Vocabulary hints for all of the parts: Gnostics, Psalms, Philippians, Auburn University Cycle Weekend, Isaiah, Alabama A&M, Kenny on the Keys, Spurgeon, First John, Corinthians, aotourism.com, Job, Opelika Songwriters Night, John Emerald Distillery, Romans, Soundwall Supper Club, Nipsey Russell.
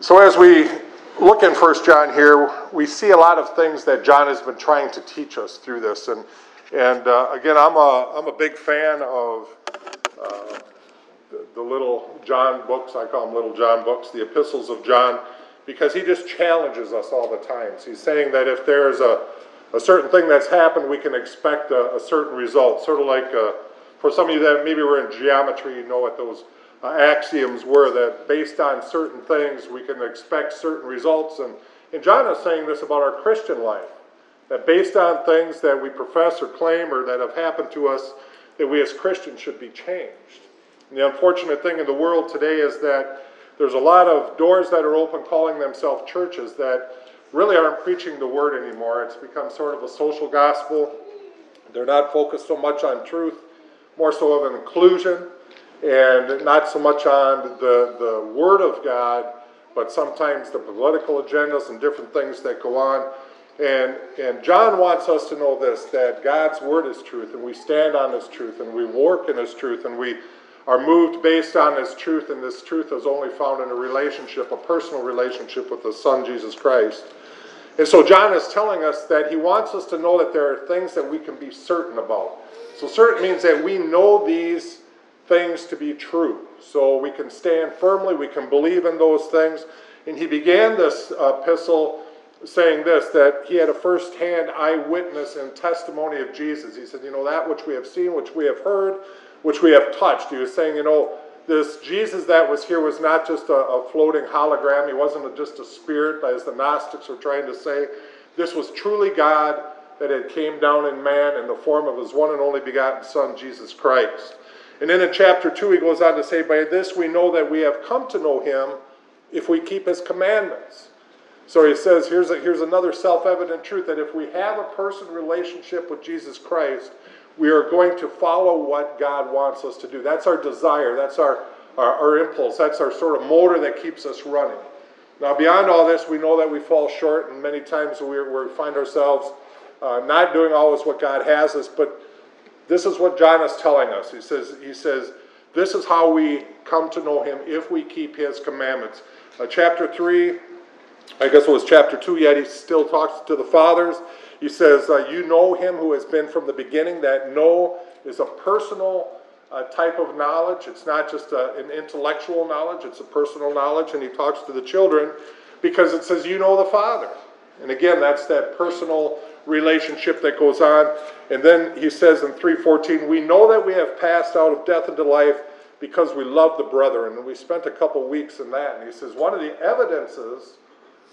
So as we look in 1 John here, we see a lot of things that John has been trying to teach us through this. And again, I'm a big fan of the little John books. I call them little John books, the epistles of John, because he just challenges us all the time. So he's saying that if there's a certain thing that's happened, we can expect a certain result. Sort of like for some of you that maybe were in geometry, you know what those axioms were, that based on certain things, we can expect certain results. And John is saying this about our Christian life, that based on things that we profess or claim or that have happened to us, that we as Christians should be changed. And the unfortunate thing in the world today is that there's a lot of doors that are open calling themselves churches that really aren't preaching the word anymore. It's become sort of a social gospel. They're not focused so much on truth, more so of inclusion, and not so much on the word of God, but sometimes the political agendas and different things that go on. And John wants us to know this, that God's word is truth, and we stand on his truth, and we work in his truth, and we are moved based on his truth, and this truth is only found in a relationship, a personal relationship with the Son, Jesus Christ. And so John is telling us that he wants us to know that there are things that we can be certain about. So certain means that we know these things to be true. So we can stand firmly, we can believe in those things. And he began this epistle saying this, that he had a first-hand eyewitness and testimony of Jesus. He said, you know, that which we have seen, which we have heard, which we have touched. He was saying, you know, this Jesus that was here was not just a floating hologram. He wasn't just a spirit, as the Gnostics were trying to say. This was truly God that had came down in man in the form of his one and only begotten Son, Jesus Christ. And then in chapter 2, he goes on to say, by this we know that we have come to know him if we keep his commandments. So he says, here's another self-evident truth, that if we have a personal relationship with Jesus Christ, we are going to follow what God wants us to do. That's our desire. That's our impulse. That's our sort of motor that keeps us running. Now, beyond all this, we know that we fall short, and many times we find ourselves not doing always what God has us. But this is what John is telling us. He says, this is how we come to know him if we keep his commandments. Chapter 3, I guess it was chapter 2, yet he still talks to the fathers. He says, you know him who has been from the beginning. That know is a personal type of knowledge. It's not just an intellectual knowledge. It's a personal knowledge. And he talks to the children because it says, you know the Father. And again, that's that personal relationship that goes on. And then he says in 3:14, we know that we have passed out of death into life because we love the brethren. And we spent a couple weeks in that. And he says, one of the evidences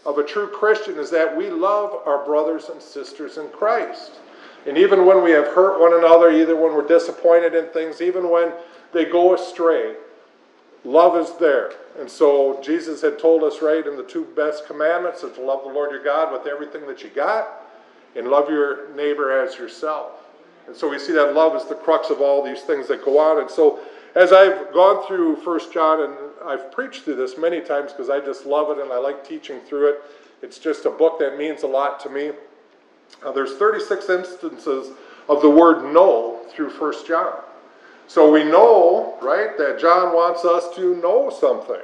of a true Christian is that we love our brothers and sisters in Christ. And even when we have hurt one another, either when we're disappointed in things, even when they go astray, love is there. And so Jesus had told us, right, in the two best commandments, is to love the Lord your God with everything that you got, and love your neighbor as yourself. And so we see that love is the crux of all these things that go on. And so as I've gone through 1 John, and I've preached through this many times because I just love it and I like teaching through it. It's just a book that means a lot to me. There's 36 instances of the word know through 1 John. So we know, right, that John wants us to know something.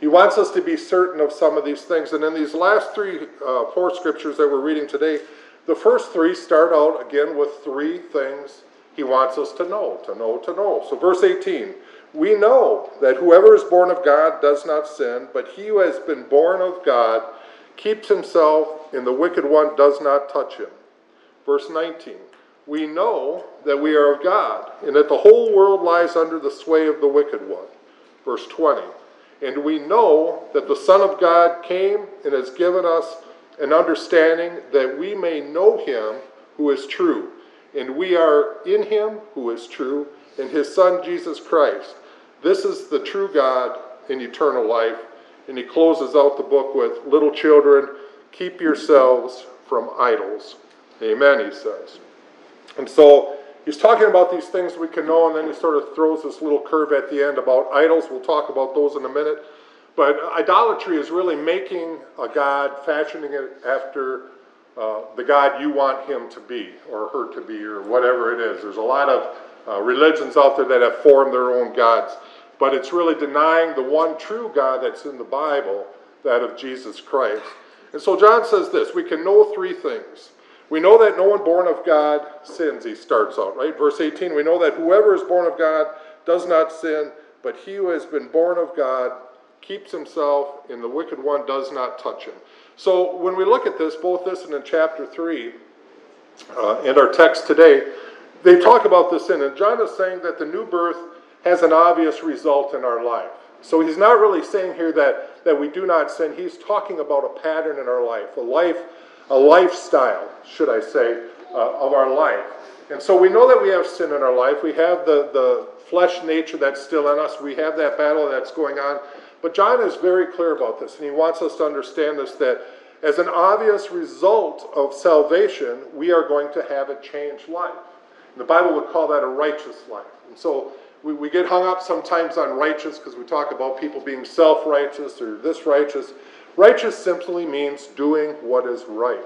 He wants us to be certain of some of these things. And in these last four scriptures that we're reading today, the first three start out again with three things he wants us to know, to know, to know. So verse 18, we know that whoever is born of God does not sin, but he who has been born of God keeps himself, and the wicked one does not touch him. Verse 19, we know that we are of God, and that the whole world lies under the sway of the wicked one. Verse 20, and we know that the Son of God came and has given us an understanding that we may know him who is true, and we are in him who is true, and his Son Jesus Christ. This is the true God in eternal life. And he closes out the book with, little children, keep yourselves from idols. Amen, he says. And so he's talking about these things we can know, and then he sort of throws this little curve at the end about idols. We'll talk about those in a minute. But idolatry is really making a God, fashioning it after the God you want him to be, or her to be, or whatever it is. There's a lot of religions out there that have formed their own gods, but it's really denying the one true God that's in the Bible that of Jesus Christ. And so John says this, we can know three things. We know that no one born of God sins, he starts out, right? Verse 18, we know that whoever is born of God does not sin, but he who has been born of God keeps himself, and the wicked one does not touch him. So when we look at this, both this and in chapter 3 and our text today, they talk about this sin. And John is saying that the new birth has an obvious result in our life. So he's not really saying here that we do not sin. He's talking about a pattern in our life, a lifestyle, should I say, of our life. And so we know that we have sin in our life. We have the flesh nature that's still in us. We have that battle that's going on. But John is very clear about this, and he wants us to understand this, that as an obvious result of salvation, we are going to have a changed life. And the Bible would call that a righteous life. And so we get hung up sometimes on righteous because we talk about people being self-righteous or this righteous. Righteous simply means doing what is right.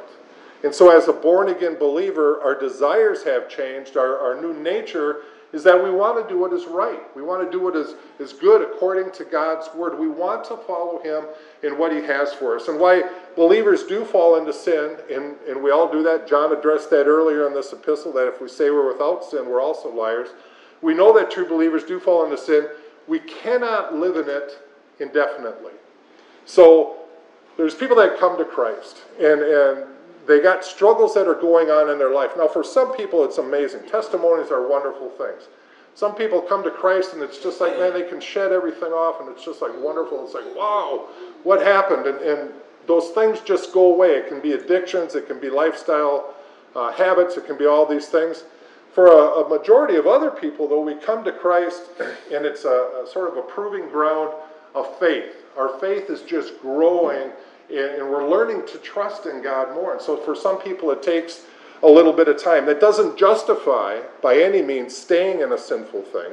And so as a born-again believer, our desires have changed. Our new nature is that we want to do what is right. We want to do what is good according to God's word. We want to follow him in what he has for us. And why believers do fall into sin, and we all do that. John addressed that earlier in this epistle, that if we say we're without sin, we're also liars. We know that true believers do fall into sin. We cannot live in it indefinitely. So there's people that come to Christ, and they got struggles that are going on in their life. Now, for some people, it's amazing. Testimonies are wonderful things. Some people come to Christ, and it's just like, man, they can shed everything off, and it's just like wonderful. It's like, wow, what happened? And those things just go away. It can be addictions. It can be lifestyle habits. It can be all these things. For a majority of other people, though, we come to Christ, and it's a sort of a proving ground of faith. Our faith is just growing, and we're learning to trust in God more. And so for some people, it takes a little bit of time. That doesn't justify, by any means, staying in a sinful thing.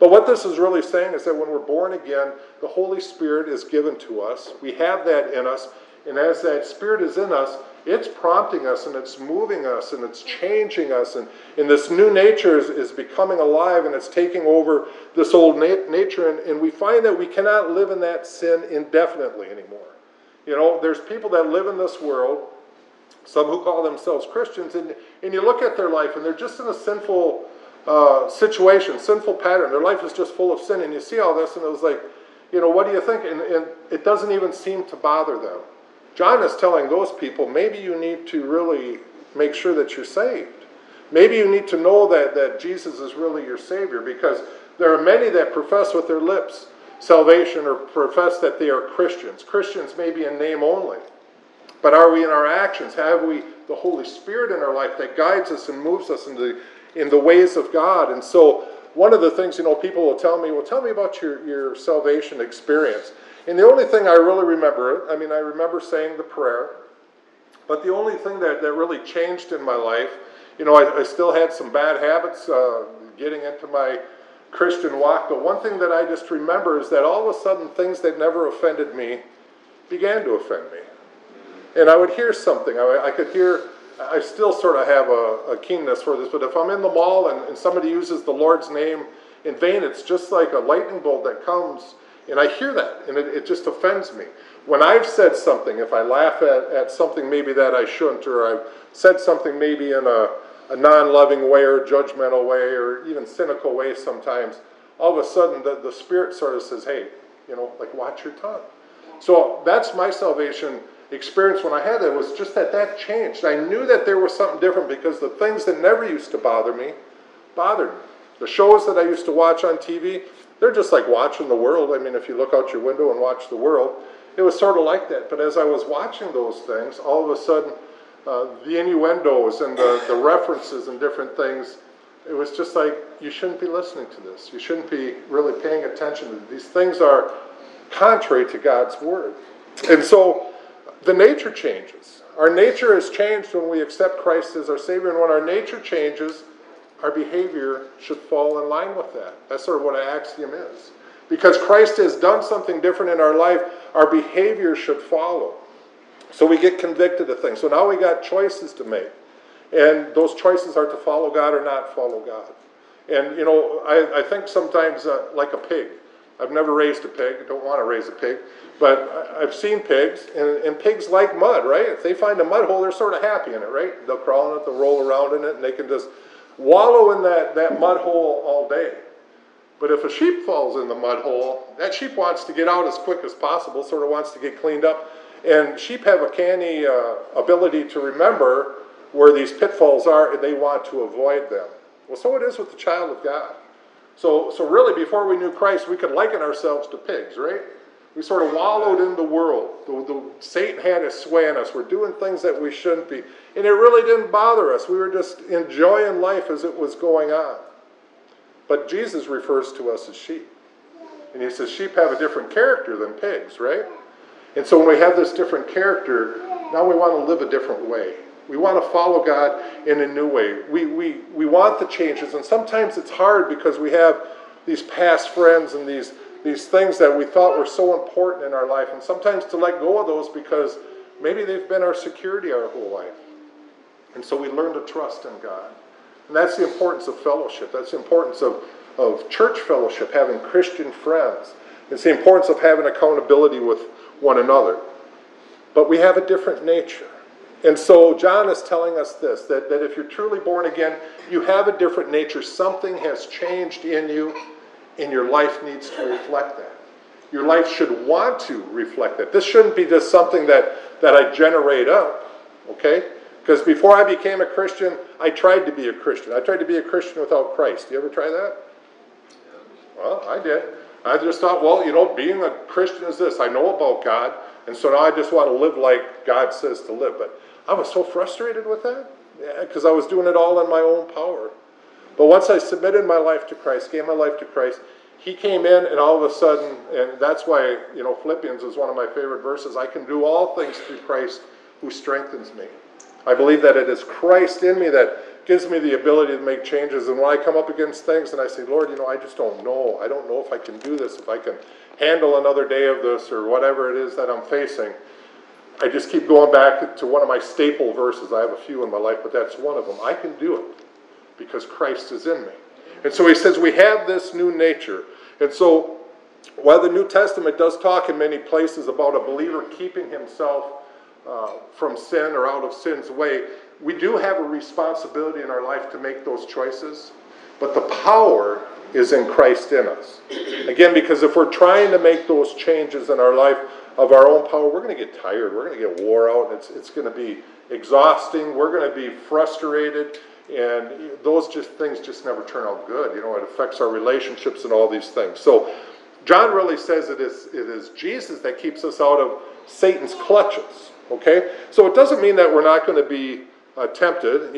But what this is really saying is that when we're born again, the Holy Spirit is given to us. We have that in us. And as that Spirit is in us, it's prompting us, and it's moving us, and it's changing us. And this new nature is becoming alive, and it's taking over this old nature. And we find that we cannot live in that sin indefinitely anymore. You know, there's people that live in this world, some who call themselves Christians, and you look at their life, and they're just in a sinful situation, sinful pattern. Their life is just full of sin, and you see all this, and it was like, you know, what do you think? And it doesn't even seem to bother them. John is telling those people, maybe you need to really make sure that you're saved. Maybe you need to know that Jesus is really your Savior, because there are many that profess with their lips salvation or profess that they are Christians. Christians may be in name only, but are we in our actions? Have we the Holy Spirit in our life that guides us and moves us in the ways of God? And so one of the things, you know, people will tell me, well, tell me about your salvation experience. And the only thing I really remember, I mean, I remember saying the prayer, but the only thing that really changed in my life, you know, I still had some bad habits getting into my Christian walk, but one thing that I just remember is that all of a sudden things that never offended me began to offend me. And I would hear something. I could hear, I still sort of have a keenness for this, but if I'm in the mall and somebody uses the Lord's name in vain, it's just like a lightning bolt that comes, and I hear that, and it just offends me. When I've said something, if I laugh at something maybe that I shouldn't, or I've said something maybe in a non-loving way or a judgmental way or even cynical way sometimes, all of a sudden the Spirit sort of says, hey, you know, like, watch your tongue. So that's my salvation experience when I had that, was just that changed. I knew that there was something different, because the things that never used to bother me bothered me. The shows that I used to watch on TV, they're just like watching the world. I mean, if you look out your window and watch the world, it was sort of like that. But as I was watching those things, all of a sudden, the innuendos and the references and different things, it was just like, you shouldn't be listening to this. You shouldn't be really paying attention to these things are contrary to God's word. And so the nature changes. Our nature is changed when we accept Christ as our Savior. And when our nature changes, our behavior should fall in line with that. That's sort of what an axiom is. Because Christ has done something different in our life, our behavior should follow. So we get convicted of things. So now we got choices to make. And those choices are to follow God or not follow God. And, you know, I think sometimes like a pig. I've never raised a pig. I don't want to raise a pig. But I've seen pigs, and pigs like mud, right? If they find a mud hole, they're sort of happy in it, right? They'll crawl in it, they'll roll around in it, and they can just wallow in that mud hole all day. But if a sheep falls in the mud hole, that sheep wants to get out as quick as possible, sort of wants to get cleaned up. And sheep have a canny ability to remember where these pitfalls are, and they want to avoid them. Well, so it is with the child of God. So really, before we knew Christ, we could liken ourselves to pigs, right? We sort of wallowed in the world. Satan had his sway on us. We're doing things that we shouldn't be. And it really didn't bother us. We were just enjoying life as it was going on. But Jesus refers to us as sheep. And he says sheep have a different character than pigs, right? And so when we have this different character, now we want to live a different way. We want to follow God in a new way. We want the changes, and sometimes it's hard because we have these past friends and these things that we thought were so important in our life, and sometimes to let go of those because maybe they've been our security our whole life. And so we learn to trust in God. And that's the importance of fellowship. That's the importance of church fellowship, having Christian friends. It's the importance of having accountability with one another. But we have a different nature. And so John is telling us this, that if you're truly born again, you have a different nature. Something has changed in you, and your life needs to reflect that. Your life should want to reflect that. This shouldn't be just something that I generate up, okay? Because before I became a Christian, I tried to be a Christian. I tried to be a Christian without Christ. You ever try that? Well, I did. I just thought, well, being a Christian is this. I know about God, and so now I just want to live like God says to live. But I was so frustrated with that because I was doing it all in my own power. But once I submitted my life to Christ, gave my life to Christ, he came in, and all of a sudden, and that's why, Philippians is one of my favorite verses, I can do all things through Christ who strengthens me. I believe that it is Christ in me that gives me the ability to make changes. And when I come up against things and I say, Lord, I just don't know. I don't know if I can do this, if I can handle another day of this or whatever it is that I'm facing. I just keep going back to one of my staple verses. I have a few in my life, but that's one of them. I can do it because Christ is in me. And so he says we have this new nature. And so while the New Testament does talk in many places about a believer keeping himself from sin or out of sin's way, we do have a responsibility in our life to make those choices, but the power is in Christ in us. Again, because if we're trying to make those changes in our life of our own power, we're going to get tired, we're going to get wore out, and it's going to be exhausting, we're going to be frustrated, and those things never turn out good. It affects our relationships and all these things. So John really says it is Jesus that keeps us out of Satan's clutches. Okay, so it doesn't mean that we're not going to be tempted.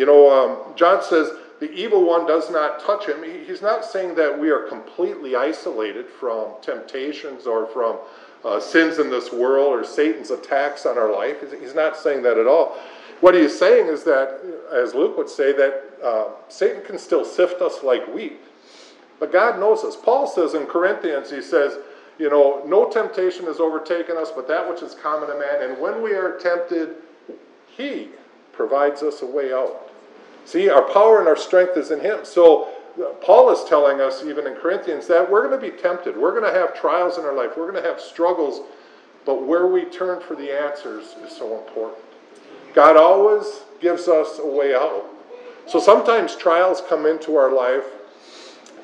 John says the evil one does not touch him. He's not saying that we are completely isolated from temptations or from sins in this world or Satan's attacks on our life. He's not saying that at all. What he is saying is that, as Luke would say, that Satan can still sift us like wheat. But God knows us. Paul says in Corinthians, he says, no temptation has overtaken us but that which is common to man. And when we are tempted, he provides us a way out. See, our power and our strength is in him. So Paul is telling us, even in Corinthians, that we're going to be tempted. We're going to have trials in our life. We're going to have struggles. But where we turn for the answers is so important. God always gives us a way out. So sometimes trials come into our life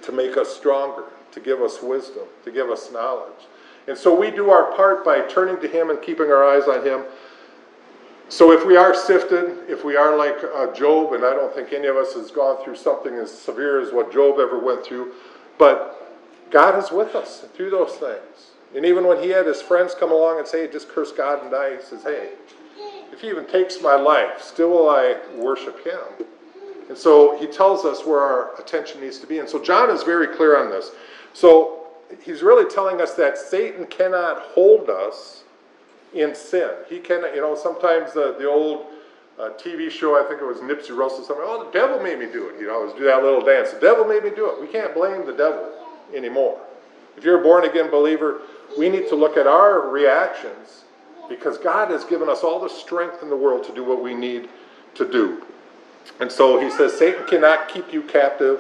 to make us stronger, to give us wisdom, to give us knowledge. And so we do our part by turning to him and keeping our eyes on him. So if we are sifted, if we are like Job, and I don't think any of us has gone through something as severe as what Job ever went through, but God is with us through those things. And even when he had his friends come along and say, just curse God and die, he says, hey, if he even takes my life, still will I worship him. And so he tells us where our attention needs to be. And so John is very clear on this. So he's really telling us that Satan cannot hold us in sin. He cannot, sometimes the old TV show, I think it was Nipsey Russell, something, oh, the devil made me do it. He'd always do that little dance. The devil made me do it. We can't blame the devil anymore. If you're a born-again believer, we need to look at our reactions because God has given us all the strength in the world to do what we need to do. And so he says Satan cannot keep you captive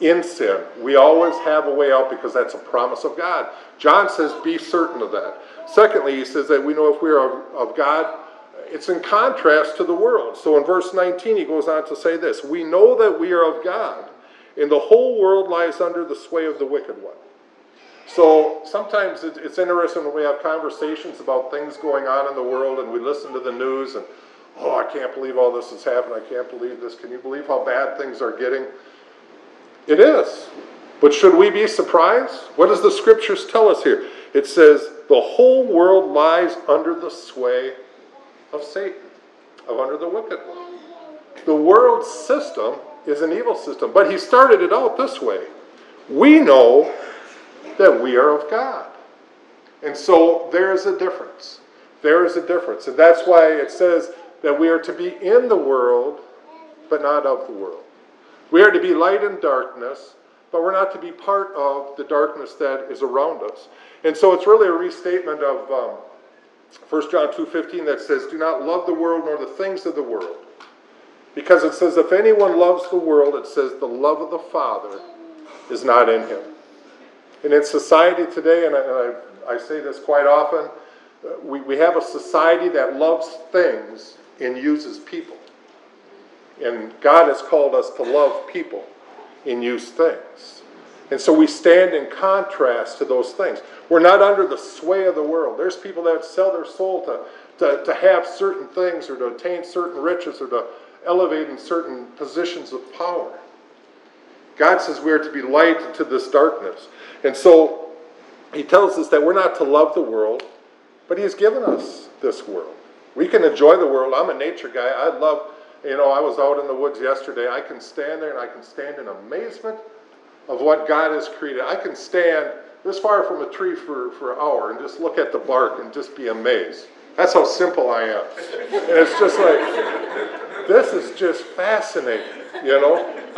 in sin. We always have a way out because that's a promise of God. John says, be certain of that. Secondly, he says that we know if we are of God, it's in contrast to the world. So in verse 19, he goes on to say this, we know that we are of God, and the whole world lies under the sway of the wicked one. So sometimes it's interesting when we have conversations about things going on in the world and we listen to the news and, oh, I can't believe all this has happened. I can't believe this. Can you believe how bad things are getting? It is. But should we be surprised? What does the scriptures tell us here? It says the whole world lies under the sway of Satan, under the wicked one. The world's system is an evil system, but he started it out this way. We know that we are of God. And so there is a difference. There is a difference. And that's why it says that we are to be in the world, but not of the world. We are to be light in darkness, but we're not to be part of the darkness that is around us. And so it's really a restatement of 1 John 2:15 that says, do not love the world nor the things of the world. Because it says if anyone loves the world, it says the love of the Father is not in him. And in society today, and I say this quite often, we have a society that loves things and uses people. And God has called us to love people and use things. And so we stand in contrast to those things. We're not under the sway of the world. There's people that sell their soul to have certain things or to attain certain riches or to elevate in certain positions of power. God says we are to be light into this darkness. And so he tells us that we're not to love the world, but he's given us this world. We can enjoy the world. I'm a nature guy. I love, I was out in the woods yesterday. I can stand there and I can stand in amazement of what God has created. I can stand this far from a tree for an hour and just look at the bark and just be amazed. That's how simple I am. And it's just like, this is just fascinating,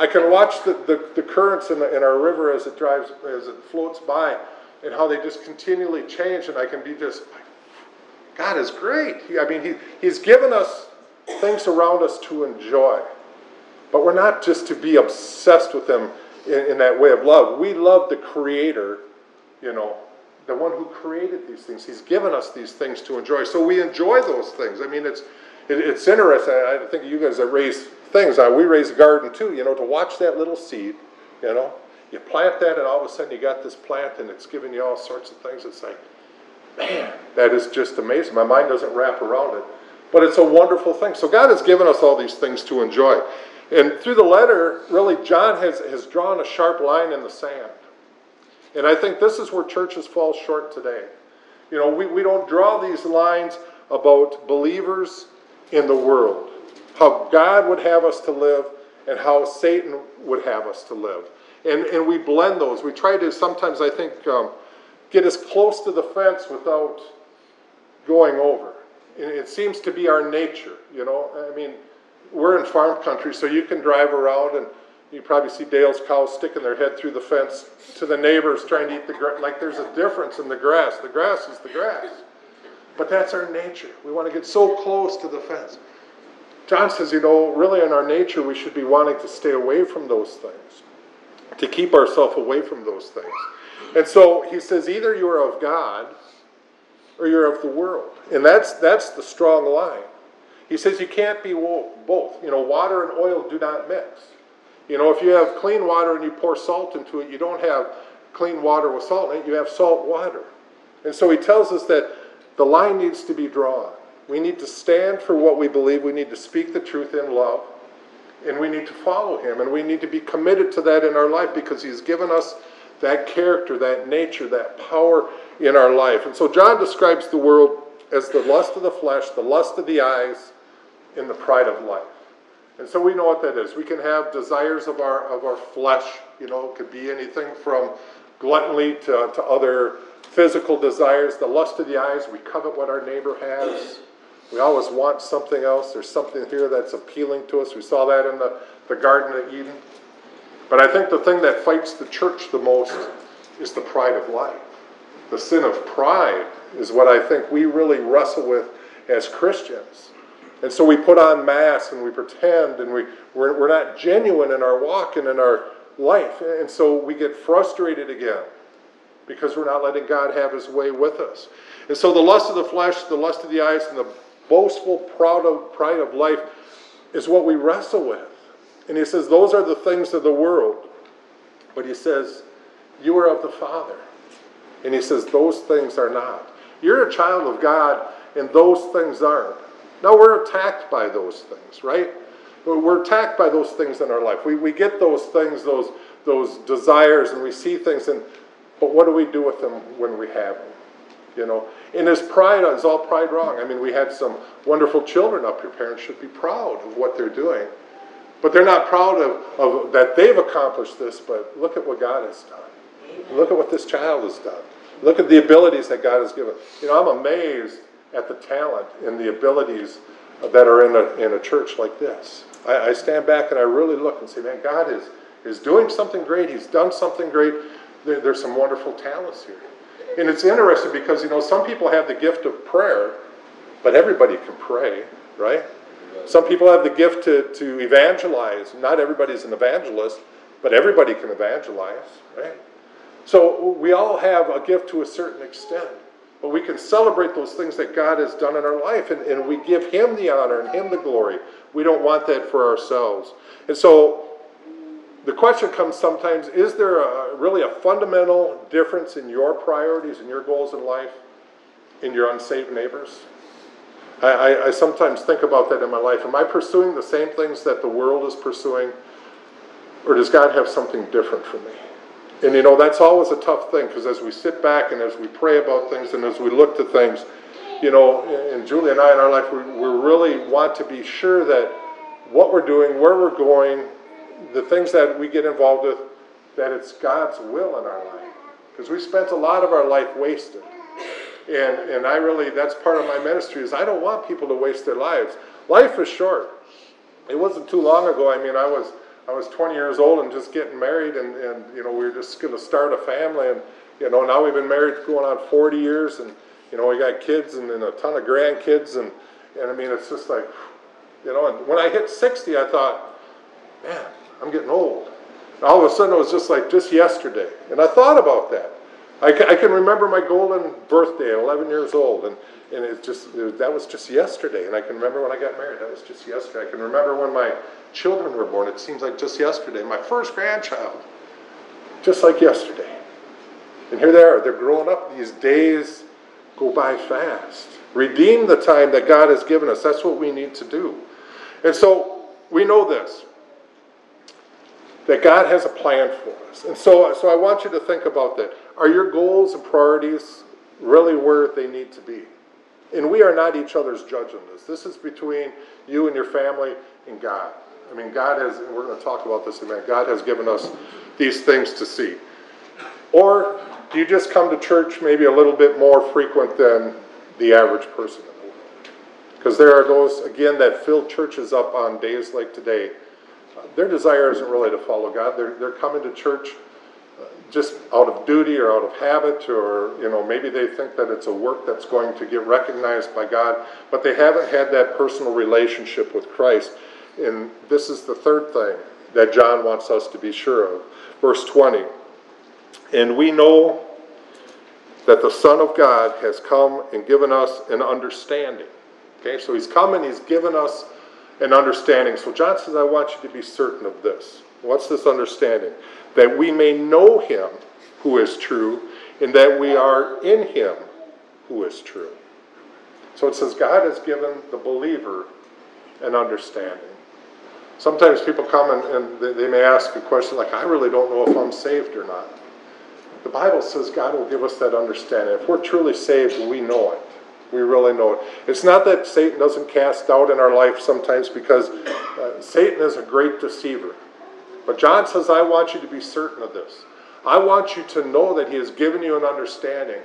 I can watch the currents in our river as it drives, as it floats by, and how they just continually change, and I can be just, God is great. He's given us things around us to enjoy, but we're not just to be obsessed with them in that way of love. We love the Creator, the one who created these things. He's given us these things to enjoy, so we enjoy those things. It's interesting. I think you guys have raised things. We raise a garden too, to watch that little seed, You plant that and all of a sudden you got this plant and it's giving you all sorts of things. It's like, man, that is just amazing. My mind doesn't wrap around it. But it's a wonderful thing. So God has given us all these things to enjoy. And through the letter, really, John has drawn a sharp line in the sand. And I think this is where churches fall short today. We don't draw these lines about believers in the world, how God would have us to live and how Satan would have us to live. And we blend those. We try to sometimes, I think, get as close to the fence without going over. And it seems to be our nature, We're in farm country, so you can drive around and you probably see Dale's cows sticking their head through the fence to the neighbors trying to eat the grass. Like there's a difference in the grass. The grass is the grass. But that's our nature. We want to get so close to the fence. John says, really in our nature we should be wanting to stay away from those things, to keep ourselves away from those things. And so he says either you are of God or you're of the world. And that's the strong line. He says you can't be both. Water and oil do not mix. If you have clean water and you pour salt into it, you don't have clean water with salt in it, you have salt water. And so he tells us that the line needs to be drawn. We need to stand for what we believe. We need to speak the truth in love. And we need to follow him. And we need to be committed to that in our life because he's given us that character, that nature, that power in our life. And so John describes the world as the lust of the flesh, the lust of the eyes, and the pride of life. And so we know what that is. We can have desires of our flesh. It could be anything from gluttony to other physical desires. The lust of the eyes, we covet what our neighbor has. We always want something else. There's something here that's appealing to us. We saw that in the Garden of Eden. But I think the thing that fights the church the most is the pride of life. The sin of pride is what I think we really wrestle with as Christians. And so we put on masks and we pretend and we're not genuine in our walk and in our life. And so we get frustrated again because we're not letting God have his way with us. And so the lust of the flesh, the lust of the eyes, and the boastful pride of life is what we wrestle with. And he says, those are the things of the world. But he says, you are of the Father. And he says, those things are not. You're a child of God, and those things aren't. Now, we're attacked by those things, right? We're attacked by those things in our life. We get those things, those desires, and we see things, but what do we do with them when we have them? You know, and is all pride wrong? I mean, we had some wonderful children up here. Parents should be proud of what they're doing. But they're not proud of that they've accomplished this, but look at what God has done. Look at what this child has done. Look at the abilities that God has given. You know, I'm amazed at the talent and the abilities that are in a church like this. I stand back and I really look and say, man, God is doing something great. He's done something great. There's some wonderful talents here. And it's interesting because, you know, some people have the gift of prayer, but everybody can pray, right? Some people have the gift to evangelize. Not everybody's an evangelist, but everybody can evangelize, right? So we all have a gift to a certain extent. But we can celebrate those things that God has done in our life, and we give him the honor and him the glory. We don't want that for ourselves. And so the question comes sometimes, is there really a fundamental difference in your priorities and your goals in life in your unsaved neighbors? I sometimes think about that in my life. Am I pursuing the same things that the world is pursuing, or does God have something different for me? And you know, that's always a tough thing, because as we sit back and as we pray about things and as we look to things, you know, and Julie and I in our life, we really want to be sure that what we're doing, where we're going, the things that we get involved with, that it's God's will in our life. Because we spent a lot of our life wasted. And I really, that's part of my ministry, is I don't want people to waste their lives. Life is short. It wasn't too long ago. I mean, I was 20 years old and just getting married, and you know, we were just going to start a family, and you know, now we've been married going on 40 years, and you know, we got kids and a ton of grandkids, and I mean, it's just like, you know, and when I hit 60, I thought, man, I'm getting old. And all of a sudden, it was just like just yesterday, and I thought about that. I can remember my golden birthday at 11 years old, and that was just yesterday. And I can remember when I got married. That was just yesterday. I can remember when my children were born. It seems like just yesterday. My first grandchild, just like yesterday. And here they are. They're growing up. These days go by fast. Redeem the time that God has given us. That's what we need to do. And so we know this, that God has a plan for us. And so I want you to think about that. Are your goals and priorities really where they need to be? And we are not each other's judge on this. This is between you and your family and God. I mean, God has, and we're going to talk about this in a minute, God has given us these things to see. Or do you just come to church maybe a little bit more frequent than the average person in the world? Because there are those, again, that fill churches up on days like today. Their desire isn't really to follow God. They're coming to church just out of duty or out of habit, or you know, maybe they think that it's a work that's going to get recognized by God, but they haven't had that personal relationship with Christ. And this is the third thing that John wants us to be sure of. Verse 20, and we know that the Son of God has come and given us an understanding. Okay, so he's come and he's given us an understanding. So John says, I want you to be certain of this. What's this understanding? That we may know him who is true, and that we are in him who is true. So it says God has given the believer an understanding. Sometimes people come and they may ask a question like, I really don't know if I'm saved or not. The Bible says God will give us that understanding. If we're truly saved, we know it. We really know it. It's not that Satan doesn't cast doubt in our life sometimes, because Satan is a great deceiver. But John says, I want you to be certain of this. I want you to know that he has given you an understanding.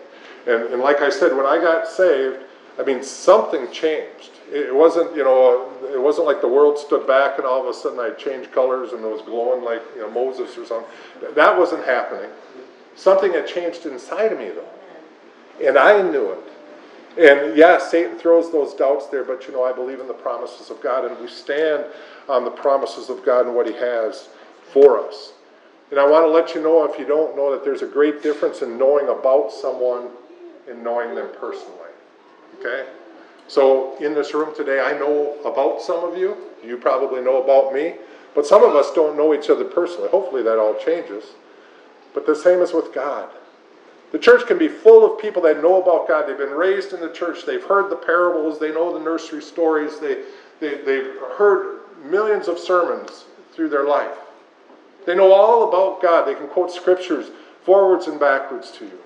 And like I said, when I got saved, I mean, something changed. It wasn't, you know, it wasn't like the world stood back and all of a sudden I changed colors and it was glowing like, you know, Moses or something. That wasn't happening. Something had changed inside of me, though. And I knew it. And yeah, Satan throws those doubts there, but you know, I believe in the promises of God, and we stand on the promises of God and what he has for us. And I want to let you know, if you don't know, that there's a great difference in knowing about someone and knowing them personally. Okay? So in this room today, I know about some of you. You probably know about me. But some of us don't know each other personally. Hopefully that all changes. But the same is with God. The church can be full of people that know about God. They've been raised in the church. They've heard the parables. They know the nursery stories. They've heard millions of sermons through their life. They know all about God. They can quote scriptures forwards and backwards to you.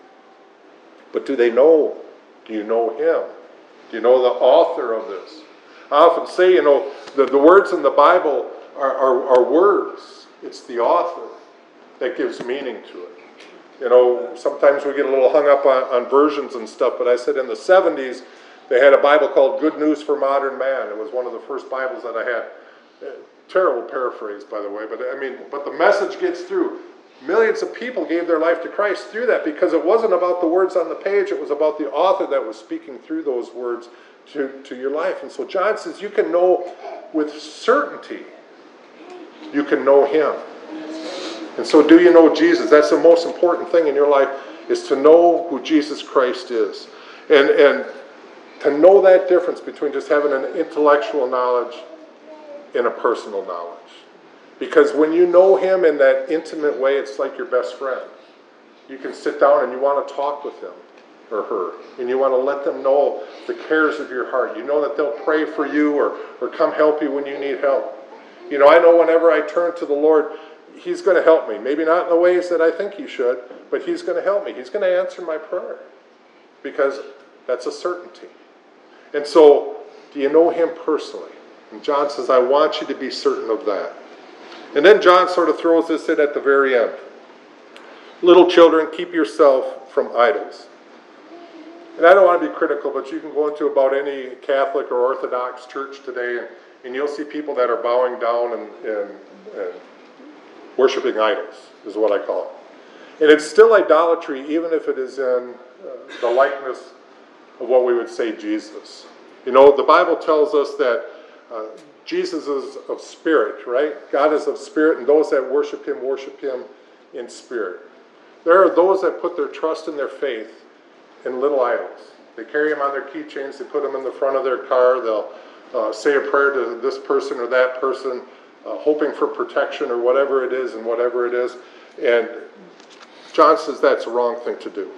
But do they know? Do you know Him? Do you know the author of this? I often say, you know, the words in the Bible are words. It's the author that gives meaning to it. You know, sometimes we get a little hung up on versions and stuff, but I said in the 70s, they had a Bible called Good News for Modern Man. It was one of the first Bibles that I had. Terrible paraphrase, by the way, but the message gets through. Millions of people gave their life to Christ through that, because it wasn't about the words on the page, it was about the author that was speaking through those words to your life. And so John says you can know with certainty, you can know Him. And so do you know Jesus? That's the most important thing in your life, is to know who Jesus Christ is. And to know that difference between just having an intellectual knowledge and a personal knowledge. Because when you know Him in that intimate way, it's like your best friend. You can sit down and you want to talk with him or her, and you want to let them know the cares of your heart. You know that they'll pray for you or come help you when you need help. You know, I know whenever I turn to the Lord, He's going to help me. Maybe not in the ways that I think He should, but He's going to help me. He's going to answer my prayer, because that's a certainty. And so, do you know Him personally? And John says, I want you to be certain of that. And then John sort of throws this in at the very end. Little children, keep yourself from idols. And I don't want to be critical, but you can go into about any Catholic or Orthodox church today, and you'll see people that are bowing down and worshiping idols, is what I call it. And it's still idolatry, even if it is in the likeness of what we would say Jesus. You know, the Bible tells us that Jesus is of spirit, right? God is of spirit, and those that worship Him in spirit. There are those that put their trust and their faith in little idols. They carry them on their keychains, they put them in the front of their car, they'll say a prayer to this person or that person, hoping for protection or whatever it is and whatever it is. And John says that's the wrong thing to do.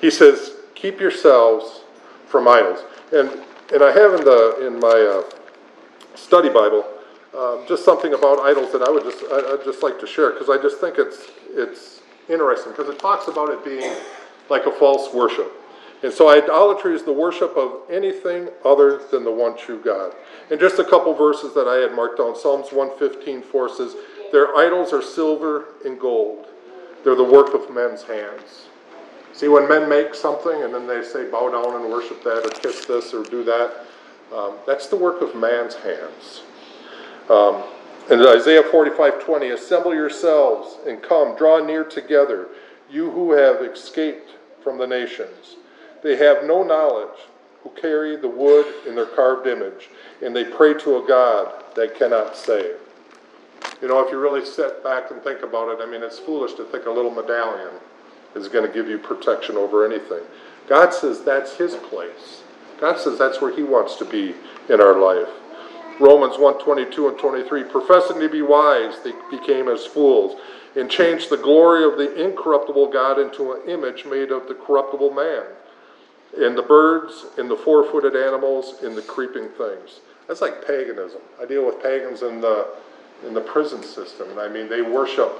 He says, keep yourselves from idols. And I have in my study Bible, just something about idols that I'd just like to share, because I just think it's interesting, because it talks about it being like a false worship. And so idolatry is the worship of anything other than the one true God. And just a couple verses that I had marked down. Psalms 115:4 says, their idols are silver and gold. They're the work of men's hands. See, when men make something and then they say, bow down and worship that or kiss this or do that, that's the work of man's hands. And Isaiah 45:20, assemble yourselves and come, draw near together, you who have escaped from the nations. They have no knowledge, who carry the wood in their carved image, and they pray to a God that cannot save. You know, if you really sit back and think about it, it's foolish to think a little medallion is going to give you protection over anything. God says that's His place. God says that's where He wants to be in our life. Romans 1:22-23, professing to be wise, they became as fools, and changed the glory of the incorruptible God into an image made of the corruptible man, in the birds, in the four-footed animals, in the creeping things. That's like paganism. I deal with pagans in the prison system. And they worship,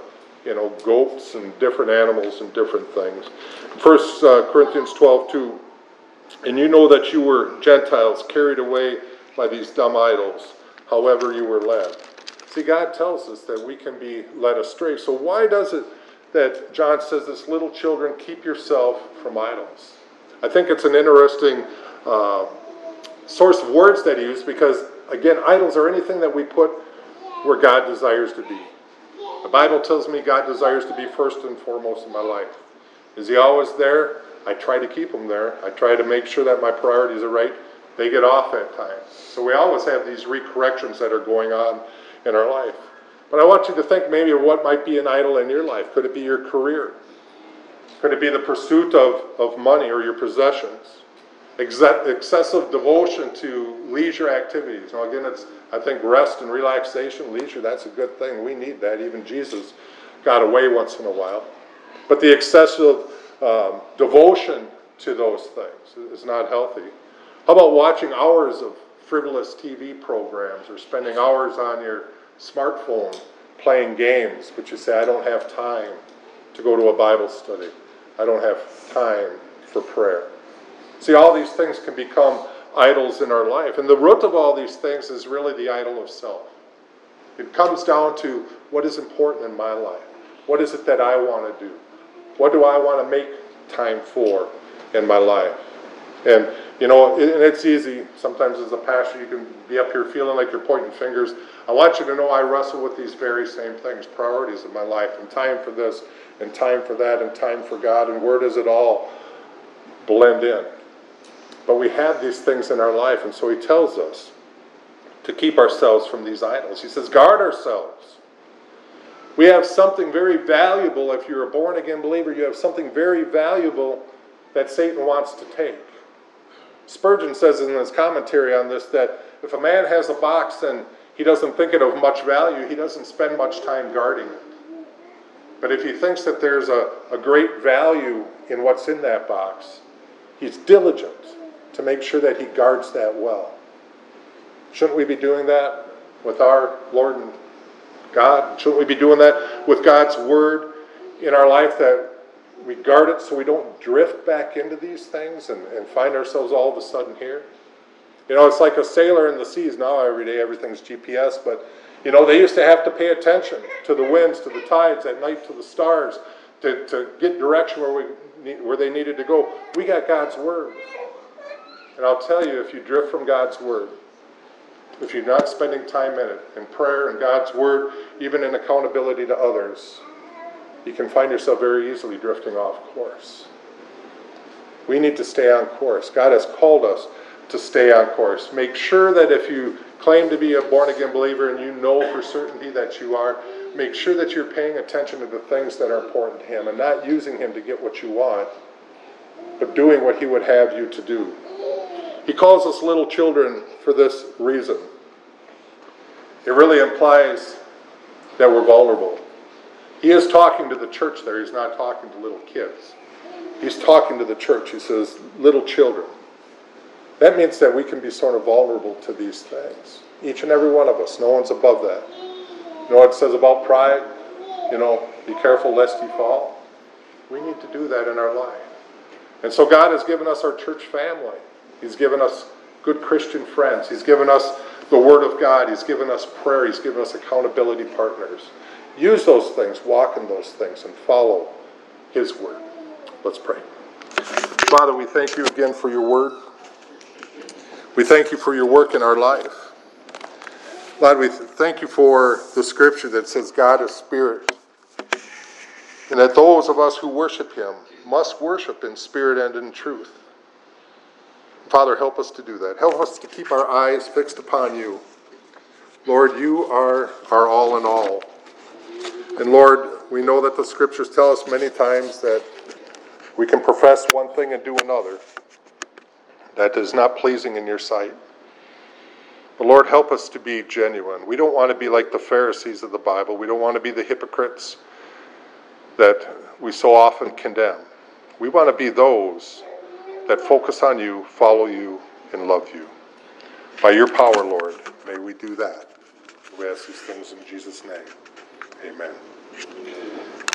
goats and different animals and different things. First Corinthians 12:2, and you know that you were Gentiles carried away by these dumb idols, however you were led. See, God tells us that we can be led astray. So why does it that John says this, little children, keep yourself from idols? I think it's an interesting source of words that he used, because, again, idols are anything that we put where God desires to be. The Bible tells me God desires to be first and foremost in my life. Is He always there? I try to keep Him there. I try to make sure that my priorities are right. They get off at times. So we always have these recorrections that are going on in our life. But I want you to think maybe of what might be an idol in your life. Could it be your career? Could it be the pursuit of money or your possessions? Excessive devotion to leisure activities. Now again, it's, I think, rest and relaxation, leisure, that's a good thing. We need that. Even Jesus got away once in a while. But the excessive devotion to those things is not healthy. How about watching hours of frivolous TV programs or spending hours on your smartphone playing games, but you say, I don't have time to go to a Bible study. I don't have time for prayer. See, all these things can become idols in our life. And the root of all these things is really the idol of self. It comes down to what is important in my life. What is it that I want to do? What do I want to make time for in my life? And, you know, and it's easy. Sometimes as a pastor, you can be up here feeling like you're pointing fingers. I want you to know I wrestle with these very same things, priorities in my life, and time for this, and time for that, and time for God, and where does it all blend in? But we have these things in our life, and so he tells us to keep ourselves from these idols. He says, guard ourselves. We have something very valuable. If you're a born-again believer, you have something very valuable that Satan wants to take. Spurgeon says in his commentary on this that if a man has a box and he doesn't think it of much value, he doesn't spend much time guarding it. But if he thinks that there's a great value in what's in that box, he's diligent to make sure that he guards that well. Shouldn't we be doing that with our Lord and God? Shouldn't we be doing that with God's Word in our life, that we guard it so we don't drift back into these things and find ourselves all of a sudden here? You know, it's like a sailor in the seas. Now every day everything's GPS, but you know, they used to have to pay attention to the winds, to the tides, at night to the stars, to get direction where they needed to go. We got God's Word. And I'll tell you, if you drift from God's Word, if you're not spending time in it, in prayer and God's Word, even in accountability to others, you can find yourself very easily drifting off course. We need to stay on course. God has called us to stay on course. Make sure that if you claim to be a born-again believer and you know for certainty that you are, make sure that you're paying attention to the things that are important to Him and not using Him to get what you want, but doing what He would have you to do. He calls us little children for this reason. It really implies that we're vulnerable. He is talking to the church there. He's not talking to little kids. He's talking to the church. He says, little children. That means that we can be sort of vulnerable to these things. Each and every one of us. No one's above that. You know what it says about pride? You know, be careful lest you fall. We need to do that in our life. And so God has given us our church family. He's given us good Christian friends. He's given us the Word of God. He's given us prayer. He's given us accountability partners. Use those things, walk in those things, and follow His Word. Let's pray. Father, we thank you again for your Word. We thank you for your work in our life. Lord, we thank you for the Scripture that says God is Spirit, and that those of us who worship Him must worship in spirit and in truth. Father, help us to do that. Help us to keep our eyes fixed upon you. Lord, you are our all in all. And Lord, we know that the Scriptures tell us many times that we can profess one thing and do another. That is not pleasing in your sight. But Lord, help us to be genuine. We don't want to be like the Pharisees of the Bible. We don't want to be the hypocrites that we so often condemn. We want to be those that focus on you, follow you, and love you. By your power, Lord, may we do that. We ask these things in Jesus' name. Amen.